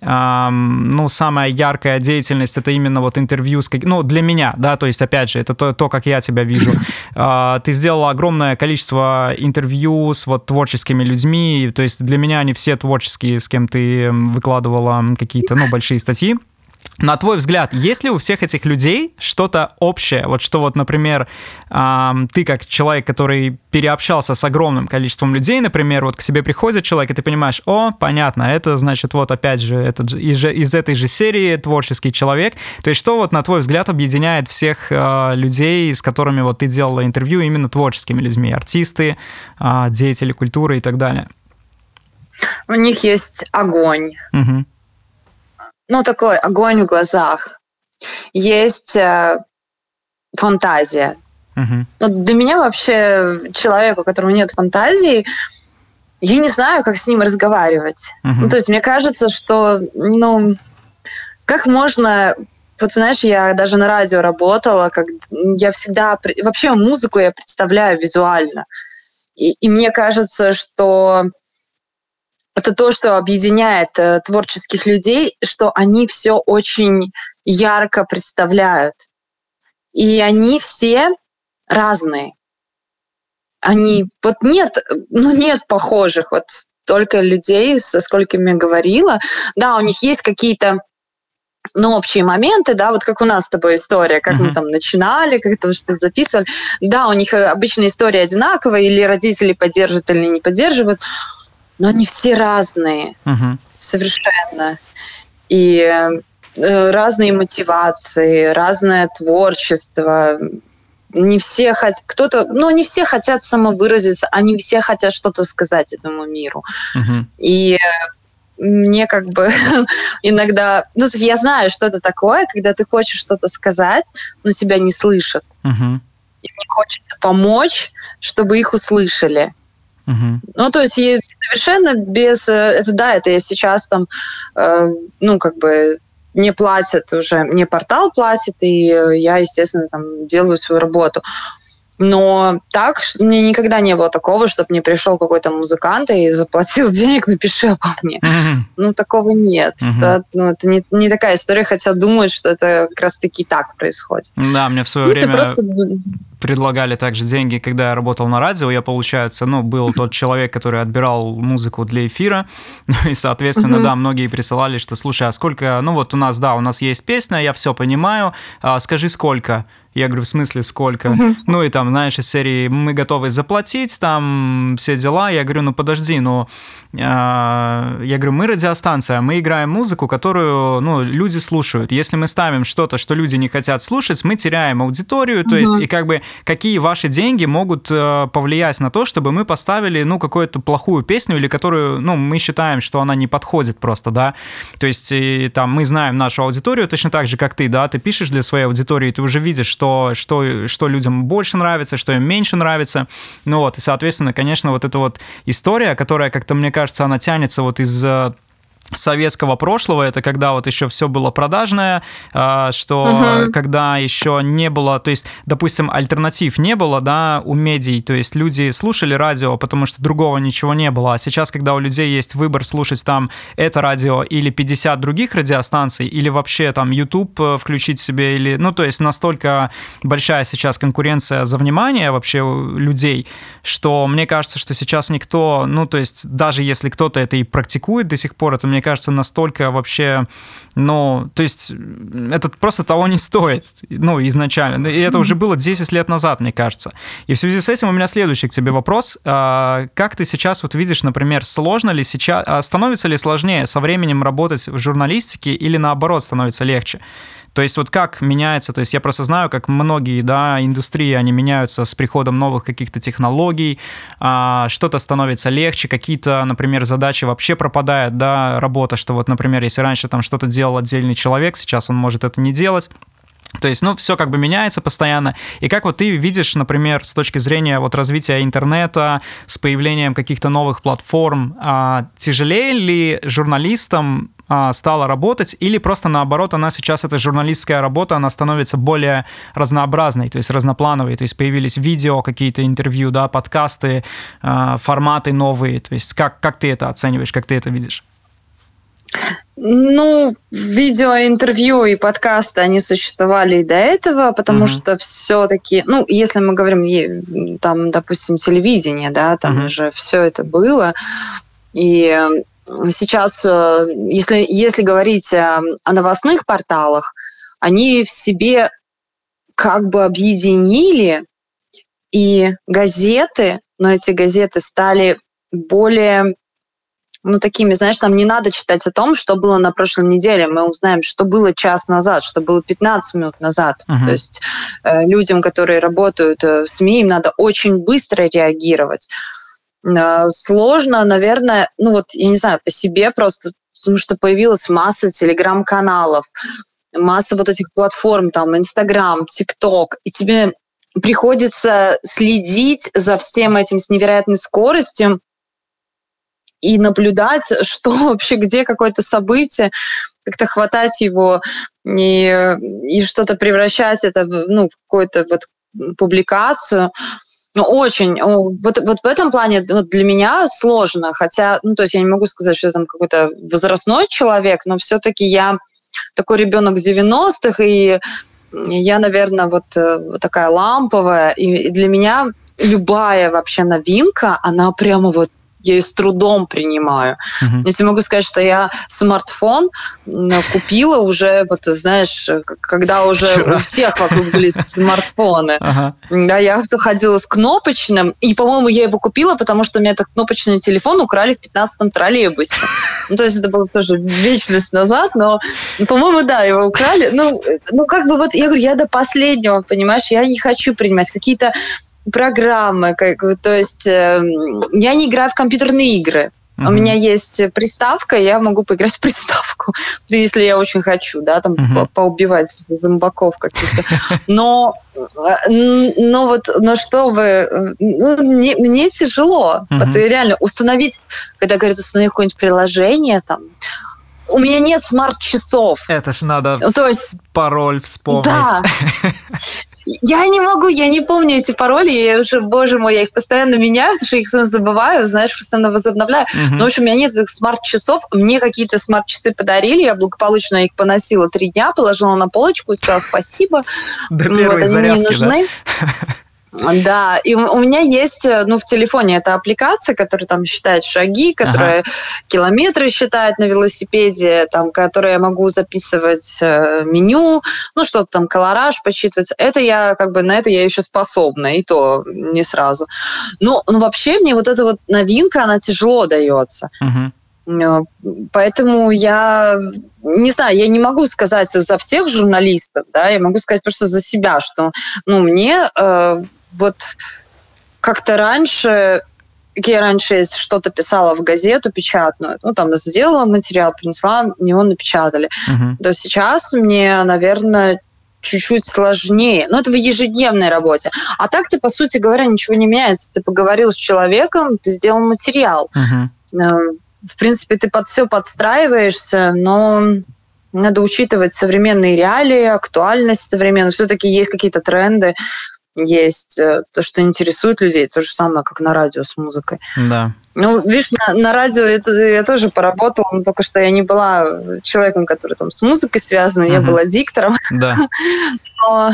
ну, самая яркая деятельность — это именно вот интервью с... Ну, для меня, да, то есть, опять же, это то, то как я тебя вижу. Ты сделала огромное количество интервью с вот творческими людьми, то есть для меня они все творческие, с кем ты выкладывала какие-то, ну, большие статьи. На твой взгляд, есть ли у всех этих людей что-то общее? Вот что вот, например, ты как человек, который переобщался с огромным количеством людей, например, вот к себе приходит человек, и ты понимаешь, о, понятно, это, значит, вот опять же, этот, из, из этой же серии творческий человек. То есть что вот, на твой взгляд, объединяет всех людей, с которыми вот ты делала интервью, именно творческими людьми, артисты, деятели культуры и так далее? У них есть огонь. Угу. Ну, такой огонь в глазах. Есть э, фантазия. Uh-huh. Но для меня вообще, человеку, у которого нет фантазии, я не знаю, как с ним разговаривать. Uh-huh. Ну, то есть мне кажется, что, ну, как можно... Вот знаешь, я даже на радио работала, как я всегда... Вообще музыку я представляю визуально. И, и мне кажется, что... Это то, что объединяет э, творческих людей, что они все очень ярко представляют. И они все разные. Они... Вот нет, ну нет похожих. Вот столько людей, со сколькими я говорила. Да, у них есть какие-то, ну, общие моменты, да, вот как у нас с тобой история, как mm-hmm. мы там начинали, как там что-то записывали. Да, у них обычно история одинаковая, или родители поддерживают, или не поддерживают. Но они все разные, uh-huh. совершенно. И э, разные мотивации, разное творчество. Не все хот... кто-то, ну, не все хотят самовыразиться, они все хотят что-то сказать этому миру. Uh-huh. И мне как бы иногда... Ну, я знаю, что это такое, когда ты хочешь что-то сказать, но тебя не слышат. Uh-huh. И мне хочется помочь, чтобы их услышали. Uh-huh. Ну, то есть совершенно без... Это, да, это я сейчас там, э, ну, как бы мне платят уже, мне портал платит, и я, естественно, там делаю свою работу. Но так, мне никогда не было такого, чтобы мне пришел какой-то музыкант и заплатил денег, напиши обо мне. Uh-huh. Ну, такого нет. Uh-huh. Да? Ну, это не, не такая история, хотя думают, что это как раз-таки так происходит. Да, мне в свое ну, время просто... предлагали также деньги, когда я работал на радио. Я, получается, ну, был тот человек, который отбирал музыку для эфира, и, соответственно, uh-huh. да, многие присылали, что, слушай, а сколько... Ну, вот у нас, да, у нас есть песня, я все понимаю, а скажи, сколько... Я говорю, в смысле, сколько? Uh-huh. Ну, и там, знаешь, из серии «Мы готовы заплатить», там все дела. Я говорю, ну, подожди, ну... Э, я говорю, мы радиостанция, мы играем музыку, которую, ну, люди слушают. Если мы ставим что-то, что люди не хотят слушать, мы теряем аудиторию. То uh-huh. есть, и как бы, какие ваши деньги могут э, повлиять на то, чтобы мы поставили, ну, какую-то плохую песню, или которую, ну, мы считаем, что она не подходит просто, да? То есть, и, там, мы знаем нашу аудиторию точно так же, как ты, да? Ты пишешь для своей аудитории, ты уже видишь, Что, что, что людям больше нравится, что им меньше нравится. Ну вот, и, соответственно, конечно, вот эта вот история, которая, как-то, мне кажется, она тянется вот из... советского прошлого, это когда вот еще все было продажное, что uh-huh. когда еще не было, то есть, допустим, альтернатив не было, да, у медий, то есть люди слушали радио, потому что другого ничего не было, а сейчас, когда у людей есть выбор слушать там это радио или пятьдесят других радиостанций, или вообще там YouTube включить себе, или, ну, то есть настолько большая сейчас конкуренция за внимание вообще у людей, что мне кажется, что сейчас никто, ну, то есть даже если кто-то это и практикует до сих пор, это, мне Мне кажется, настолько вообще, ну, то есть это просто того не стоит, ну, изначально. И это уже было десять лет назад, мне кажется. И в связи с этим у меня следующий к тебе вопрос. Как ты сейчас вот видишь, например, сложно ли сейчас, становится ли сложнее со временем работать в журналистике или наоборот становится легче? То есть вот как меняется, то есть я просто знаю, как многие, да, индустрии, они меняются с приходом новых каких-то технологий, что-то становится легче, какие-то, например, задачи вообще пропадают, да, работа, что вот, например, если раньше там что-то делал отдельный человек, сейчас он может это не делать. То есть, ну, все как бы меняется постоянно. И как вот ты видишь, например, с точки зрения вот развития интернета, с появлением каких-то новых платформ, тяжелее ли журналистам стала работать, или просто наоборот, она сейчас, эта журналистская работа, она становится более разнообразной, то есть разноплановой, то есть появились видео, какие-то интервью, да, подкасты, форматы новые, то есть как, как ты это оцениваешь, как ты это видишь? Ну, видеоинтервью и подкасты, они существовали и до этого, потому mm-hmm. что все-таки, ну, если мы говорим, там, допустим, телевидение, да, там mm-hmm. же все это было, и сейчас, если, если говорить о, о новостных порталах, они в себе как бы объединили и газеты, но эти газеты стали более... ну, такими, знаешь, нам не надо читать о том, что было на прошлой неделе. Мы узнаем, что было час назад, что было пятнадцать минут назад. Uh-huh. То есть э, людям, которые работают в СМИ, им надо очень быстро реагировать. Э, сложно, наверное, ну вот, я не знаю, по себе просто, потому что появилась масса телеграм-каналов, масса вот этих платформ, там, Инстаграм, ТикТок, и тебе приходится следить за всем этим с невероятной скоростью, и наблюдать, что вообще, где какое-то событие, как-то хватать его и, и что-то превращать это в, ну, в какую-то вот публикацию. Ну, очень. Вот, вот в этом плане вот для меня сложно, хотя, ну, то есть я не могу сказать, что я там какой-то возрастной человек, но все-таки я такой ребенок девяностых, и я, наверное, вот, вот такая ламповая, и для меня любая вообще новинка, она прямо вот я ее с трудом принимаю. Uh-huh. Я тебе могу сказать, что я смартфон купила уже, вот знаешь, когда уже Вчера. у всех вокруг были смартфоны. Uh-huh. Да, я ходила с кнопочным, и, по-моему, я его купила, потому что у меня этот кнопочный телефон украли в пятнадцатом троллейбусе. Ну, то есть это было тоже вечность назад, но, ну, по-моему, да, его украли. Ну, ну, как бы вот, я говорю, я до последнего, понимаешь, я не хочу принимать какие-то программы, как, то есть э, я не играю в компьютерные игры. Uh-huh. У меня есть приставка, я могу поиграть в приставку, если я очень хочу, да, там uh-huh. по- поубивать зомбаков каких-то. Но, но вот, но чтобы, ну, мне, мне тяжело. Uh-huh. Вот реально установить, когда говорят, установи какое-нибудь приложение, там, у меня нет смарт-часов. Это ж надо То есть, пароль вспомнить. Да. Я не могу, я не помню эти пароли, я уже, боже мой, я их постоянно меняю, потому что я их забываю, знаешь, постоянно возобновляю. Uh-huh. Но, в общем, у меня нет этих смарт-часов. Мне какие-то смарт-часы подарили, я благополучно их поносила три дня, положила на полочку и сказала спасибо. До первой зарядки, да? Вот, они мне нужны. Да, и у меня есть, ну, в телефоне это аппликация, которая там считает шаги, которая ага. километры считает на велосипеде, там, которой я могу записывать э, меню, ну, что-то там, колораж подсчитывается. Это я, как бы, на это я еще способна, и то не сразу. Но, ну, вообще мне вот эта вот новинка, она тяжело дается. Угу. Поэтому я не знаю, я не могу сказать за всех журналистов, да, я могу сказать просто за себя, что, ну, мне э, вот как-то раньше, я раньше что-то писала в газету печатную, ну, там, сделала материал, принесла, его напечатали, uh-huh. то сейчас мне, наверное, чуть-чуть сложнее, но это в ежедневной работе. А так ты, по сути говоря, ничего не меняется, ты поговорил с человеком, ты сделал материал, uh-huh. в принципе, ты под все подстраиваешься, но надо учитывать современные реалии, актуальность современную. Все-таки есть какие-то тренды, есть то, что интересует людей. То же самое, как на радио с музыкой. Да. Ну, видишь, на, на радио я, я тоже поработала, но только что я не была человеком, который там с музыкой связан, uh-huh. я была диктором. Да. Но,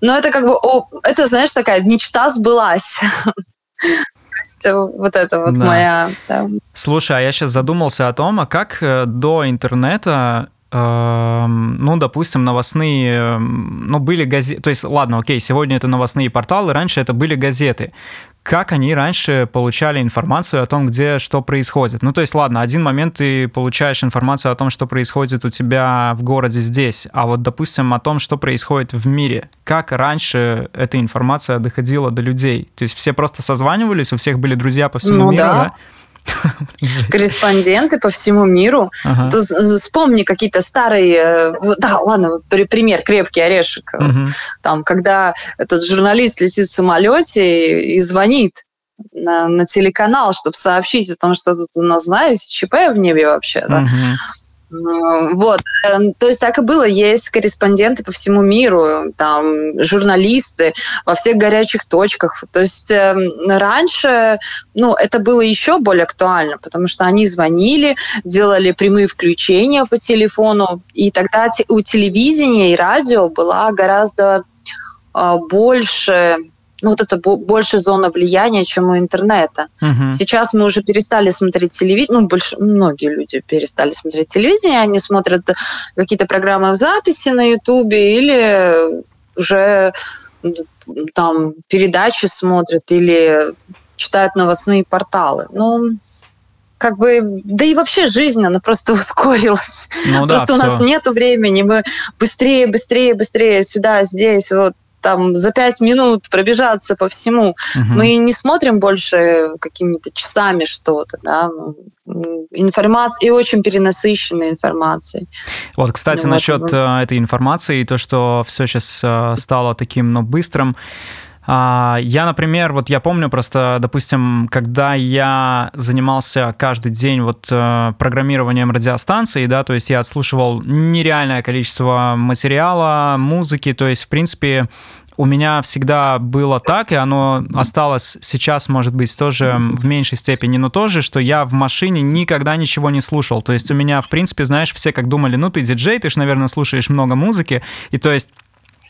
но это как бы, о, это, знаешь, такая мечта сбылась. Вот это вот да. моя... Да. Слушай, а я сейчас задумался о том, а как до интернета, э, ну, допустим, новостные... Ну, были газеты... То есть, ладно, окей, сегодня это новостные порталы, раньше это были газеты. Как они раньше получали информацию о том, где что происходит? Ну, то есть, ладно, один момент ты получаешь информацию о том, что происходит у тебя в городе здесь, а вот, допустим, о том, что происходит в мире. Как раньше эта информация доходила до людей? То есть все просто созванивались, у всех были друзья по всему ну, миру, да? да? Корреспонденты по всему миру. Ага. То, вспомни какие-то старые... Да, ладно, пример, крепкий орешек. Угу. Там, когда этот журналист летит в самолете и, и звонит на, на телеканал, чтобы сообщить о том, что тут у нас, знаете, ЧП в небе вообще. Да? Угу. Вот, то есть так и было. Есть корреспонденты по всему миру, там, журналисты во всех горячих точках. То есть раньше, ну, это было еще более актуально, потому что они звонили, делали прямые включения по телефону, и тогда у телевидения и радио была гораздо больше... Ну, вот это больше зона влияния, чем у интернета. Uh-huh. Сейчас мы уже перестали смотреть телевидение. Ну, больш... многие люди перестали смотреть телевидение. Они смотрят какие-то программы в записи на Ютубе или уже там передачи смотрят или читают новостные порталы. Ну, как бы... Да и вообще жизнь, она просто ускорилась. Ну, да, просто все. У нас нет времени. Мы быстрее, быстрее, быстрее сюда, здесь, вот. Там за пять минут пробежаться по всему. Uh-huh. Мы не смотрим больше какими-то часами что-то, да. Информация и очень перенасыщенной информацией. Вот, кстати, ну, насчет это... этой информации и то, что все сейчас стало таким, но быстрым. Я, например, вот я помню просто, допустим, когда я занимался каждый день вот программированием радиостанций, да, то есть я отслушивал нереальное количество материала, музыки, то есть, в принципе, у меня всегда было так, и оно осталось сейчас, может быть, тоже в меньшей степени, но тоже, что я в машине никогда ничего не слушал, то есть у меня, в принципе, знаешь, все как думали, ну ты диджей, ты же, наверное, слушаешь много музыки, и то есть...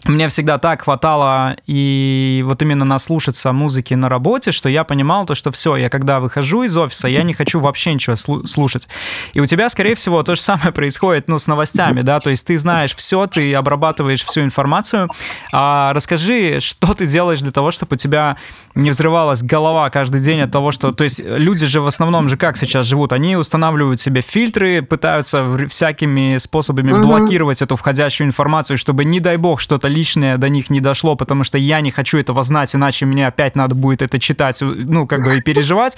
Мне всегда так хватало и вот именно наслушаться музыки на работе, что я понимал то, что все, я когда выхожу из офиса, я не хочу вообще ничего слушать. И у тебя, скорее всего, то же самое происходит, ну, с новостями, да, то есть ты знаешь все, ты обрабатываешь всю информацию. А расскажи, что ты делаешь для того, чтобы у тебя не взрывалась голова каждый день от того, что... То есть люди же в основном же как сейчас живут? Они устанавливают себе фильтры, пытаются всякими способами угу. блокировать эту входящую информацию, чтобы, не дай бог, что-то личное до них не дошло, потому что я не хочу этого знать, иначе мне опять надо будет это читать, ну, как бы и переживать.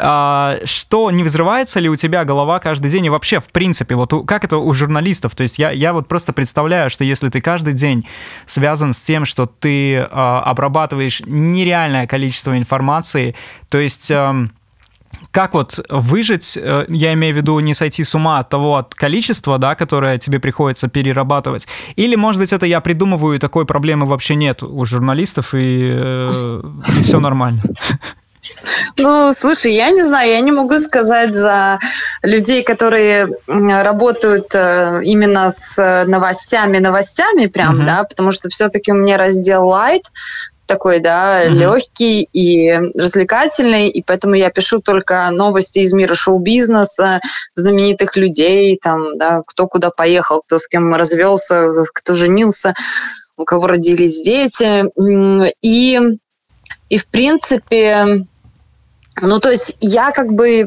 А, что, не взрывается ли у тебя голова каждый день? И вообще, в принципе, вот у, как это у журналистов? То есть я, я вот просто представляю, что если ты каждый день связан с тем, что ты а, обрабатываешь нереальное количество информации, то есть... А, Как вот выжить, я имею в виду не сойти с ума от того от количества, да, которое тебе приходится перерабатывать? Или, может быть, это я придумываю, и такой проблемы вообще нет у журналистов, и, э, и все нормально? Ну, слушай, я не знаю, я не могу сказать за людей, которые работают именно с новостями, новостями прям, mm-hmm. да, потому что все-таки у меня раздел «Light», такой, да, mm-hmm. легкий и развлекательный, и поэтому я пишу только новости из мира шоу-бизнеса, знаменитых людей, там, да, кто куда поехал, кто с кем развелся, кто женился, у кого родились дети. И, и в принципе, ну, то есть я как бы...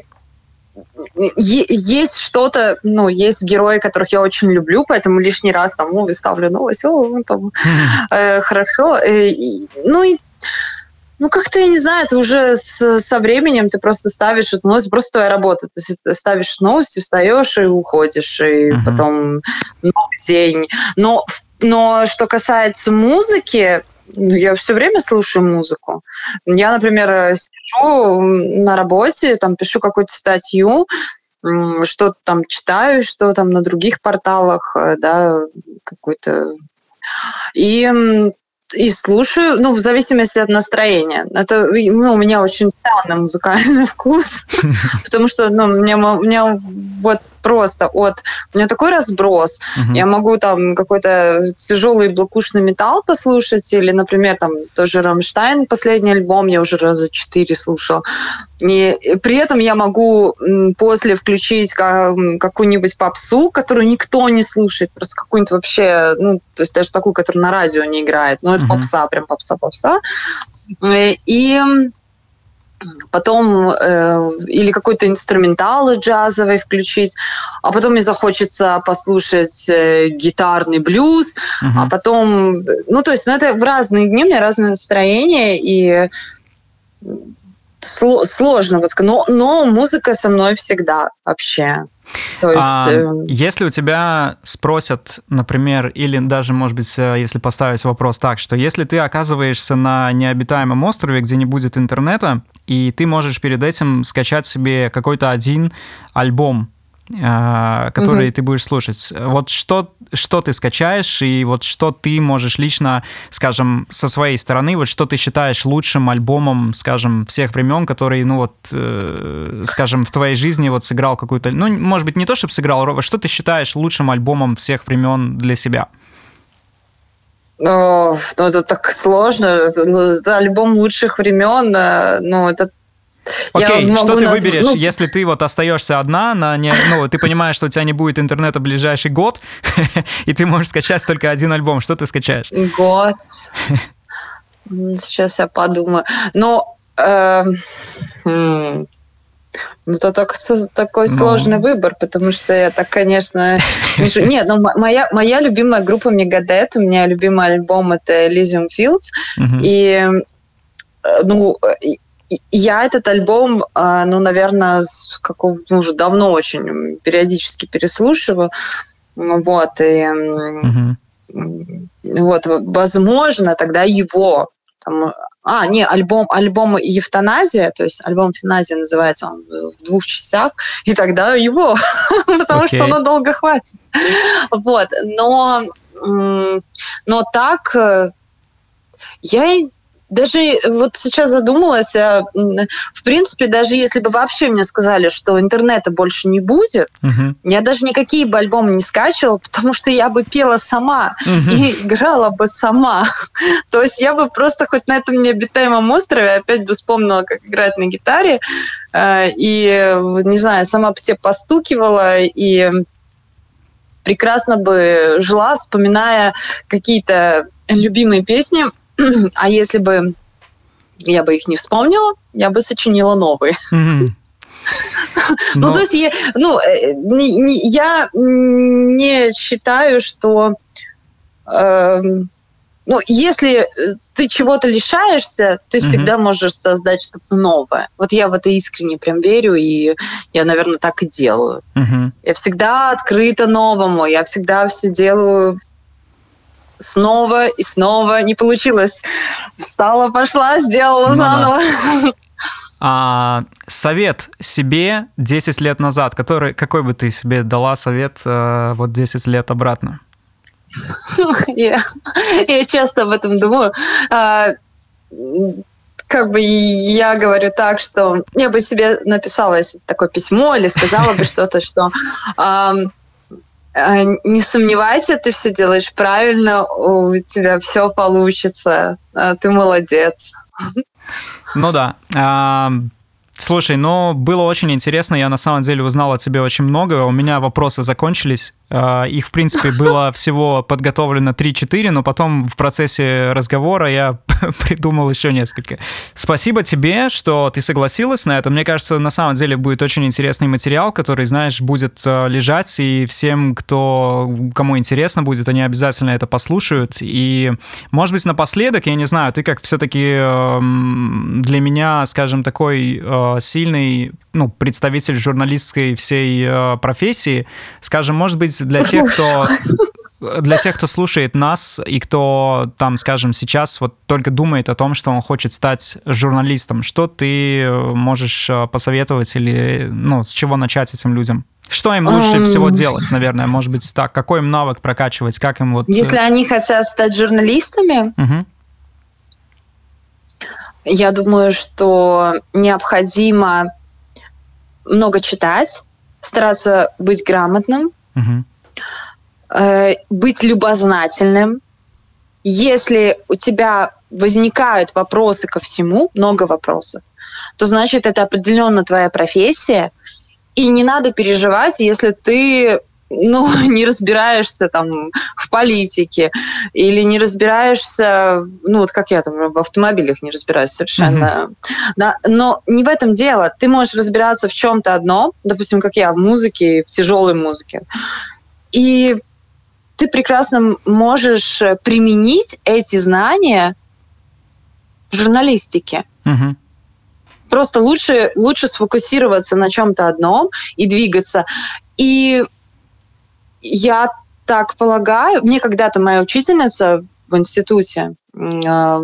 Есть что-то, ну, есть герои, которых я очень люблю, поэтому лишний раз там ставлю новость, о, там, э, хорошо. Э, и, ну, и, ну, как-то, я не знаю, это уже с, со временем ты просто ставишь эту новость, просто твоя работа. Ты ставишь новости, встаешь и уходишь, и uh-huh. потом новый день. Но, но что касается музыки, я все время слушаю музыку. Я, например, сижу на работе, там пишу какую-то статью, что-то там читаю, что там на других порталах, да, какую-то... И, и слушаю, ну, в зависимости от настроения. Это, ну, у меня очень странный музыкальный вкус, потому что, ну, у меня вот... Просто от... У меня такой разброс. Uh-huh. Я могу там какой-то тяжелый блокушный металл послушать, или, например, там тоже Рамштайн, последний альбом, я уже раза четыре слушала. И, и при этом я могу после включить как, какую-нибудь попсу, которую никто не слушает, просто какую-нибудь вообще, ну, то есть даже такую, которая на радио не играет. Но это uh-huh. попса, прям попса-попса. И... и потом э, или какой-то инструментал джазовый включить, а потом мне захочется послушать э, гитарный блюз, uh-huh. а потом... Ну, то есть, ну, это в разные дни, у меня разное настроение, и сло- сложно, вот, но, но музыка со мной всегда вообще. То есть, а, э... Если у тебя спросят, например, или даже, может быть, если поставить вопрос так, что если ты оказываешься на необитаемом острове, где не будет интернета, и ты можешь перед этим скачать себе какой-то один альбом, которые mm-hmm. ты будешь слушать. Вот что, что ты скачаешь, и вот что ты можешь лично, скажем, со своей стороны, вот что ты считаешь лучшим альбомом, скажем, всех времен, который, ну вот, э, скажем, в твоей жизни вот сыграл какую-то... Ну, может быть, не то, чтобы сыграл, а что ты считаешь лучшим альбомом всех времен для себя? Ну, это так сложно. Это альбом лучших времен, ну, это... Окей, что ты нас... выберешь, ну... если ты вот остаешься одна, на не... ну, ты понимаешь, что у тебя не будет интернета в ближайший год, и ты можешь скачать только один альбом. Что ты скачаешь? Год. Сейчас я подумаю. Ну, э... это так, такой ну... сложный выбор, потому что я так, конечно... Мишу... Нет, ну, моя, моя любимая группа Megadeth, у меня любимый альбом — это Elysium Fields, угу. и, ну... Я этот альбом, ну, наверное, как, ну, уже давно очень периодически переслушиваю. Вот, и, mm-hmm. вот, возможно, тогда его... Там, а, не, альбом, альбом «Евтаназия», то есть альбом «Евтаназия» называется, он в двух частях, и тогда его, потому okay. что оно долго хватит. Вот, но, но так я... Даже вот сейчас задумалась, в принципе, даже если бы вообще мне сказали, что интернета больше не будет, uh-huh. я даже никакие бы альбомы не скачивала, потому что я бы пела сама uh-huh. и играла бы сама. То есть я бы просто хоть на этом необитаемом острове опять бы вспомнила, как играть на гитаре, и, не знаю, сама бы себе постукивала, и прекрасно бы жила, вспоминая какие-то любимые песни. А если бы я бы их не вспомнила, я бы сочинила новые. Mm-hmm. Но... Ну, то есть, я, ну, не, не, я не считаю, что... Э, ну, если ты чего-то лишаешься, ты mm-hmm. всегда можешь создать что-то новое. Вот я в это искренне прям верю, и я, наверное, так и делаю. Mm-hmm. Я всегда открыта новому, я всегда все делаю... Снова и снова не получилось. Встала, пошла, сделала ну, заново. Да. А, совет себе десять лет назад. Который, какой бы ты себе дала совет а, вот десять лет обратно? Я, я часто об этом думаю. А, как бы я говорю так, что я бы себе написала такое письмо или сказала бы что-то, что... А, не сомневайся, ты все делаешь правильно, у тебя все получится, ты молодец. Ну да. Слушай, ну было очень интересно, я на самом деле узнал о тебе очень много, у меня вопросы закончились, их в принципе было всего подготовлено три-четыре, но потом в процессе разговора я придумал еще несколько. Спасибо тебе, что ты согласилась на это, мне кажется, на самом деле будет очень интересный материал, который, знаешь, будет лежать, и всем, кто, кому интересно будет, они обязательно это послушают, и может быть напоследок, я не знаю, ты как все-таки для меня, скажем, такой... сильный, ну, представитель журналистской всей э, профессии. Скажем, может быть, для тех, кто, для тех, кто слушает нас и кто там, скажем, сейчас вот только думает о том, что он хочет стать журналистом, что ты можешь посоветовать или, ну, с чего начать этим людям? Что им лучше um, всего делать, наверное, может быть, так? Какой им навык прокачивать? Как им вот... Если они хотят стать журналистами... Uh-huh. Я думаю, что необходимо много читать, стараться быть грамотным, uh-huh. быть любознательным. Если у тебя возникают вопросы ко всему, много вопросов, то значит, это определенно твоя профессия, и не надо переживать, если ты... ну, не разбираешься там в политике или не разбираешься, ну, вот как я там в автомобилях не разбираюсь совершенно. Mm-hmm. Да, но не в этом дело. Ты можешь разбираться в чем-то одном, допустим, как я, в музыке, в тяжелой музыке. И ты прекрасно можешь применить эти знания в журналистике. Mm-hmm. Просто лучше, лучше сфокусироваться на чем-то одном и двигаться. И я так полагаю, мне когда-то моя учительница в институте э,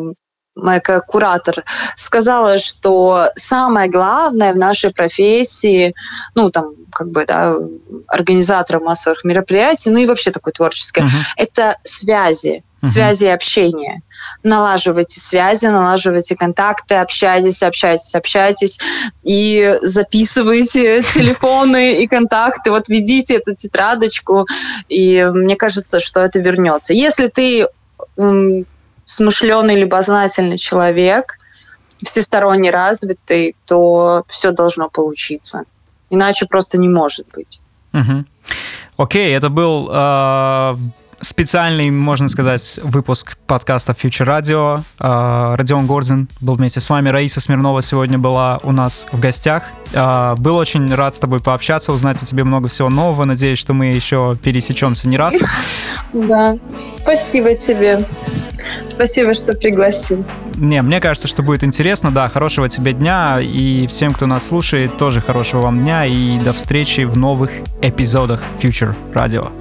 моя куратор, сказала, что самое главное в нашей профессии, ну, там, как бы, да, организатора массовых мероприятий, ну, и вообще такой творческий, uh-huh. это связи, uh-huh. связи и общение. Налаживайте связи, налаживайте контакты, общайтесь, общайтесь, общайтесь, и записывайте телефоны и контакты, вот ведите эту тетрадочку, и мне кажется, что это вернется. Если ты... смышленый, любознательный человек, всесторонне развитый, то все должно получиться. Иначе просто не может быть. Угу. Окей, это был э, специальный, можно сказать, выпуск подкаста Future Radio. Э, Родион Гордон был вместе с вами. Раиса Смирнова сегодня была у нас в гостях. Э, был очень рад с тобой пообщаться, узнать о тебе много всего нового. Надеюсь, что мы еще пересечемся не раз. Да, спасибо тебе. Спасибо, что пригласил. Не, мне кажется, что будет интересно. Да, хорошего тебе дня. И всем, кто нас слушает, тоже хорошего вам дня. И до встречи в новых эпизодах Future Radio.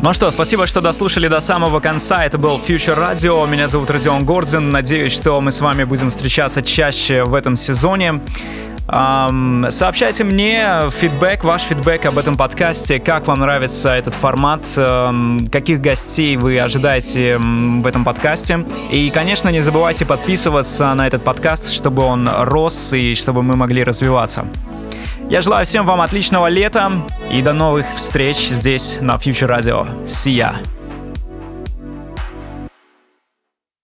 Ну что, спасибо, что дослушали до самого конца. Это был Future Radio. Меня зовут Родион Гордон. Надеюсь, что мы с вами будем встречаться чаще в этом сезоне. Um, сообщайте мне фидбэк, ваш фидбэк об этом подкасте, как вам нравится этот формат, um, каких гостей вы ожидаете в этом подкасте. И, конечно, не забывайте подписываться на этот подкаст, чтобы он рос и чтобы мы могли развиваться. Я желаю всем вам отличного лета и до новых встреч здесь на Future Radio. See ya!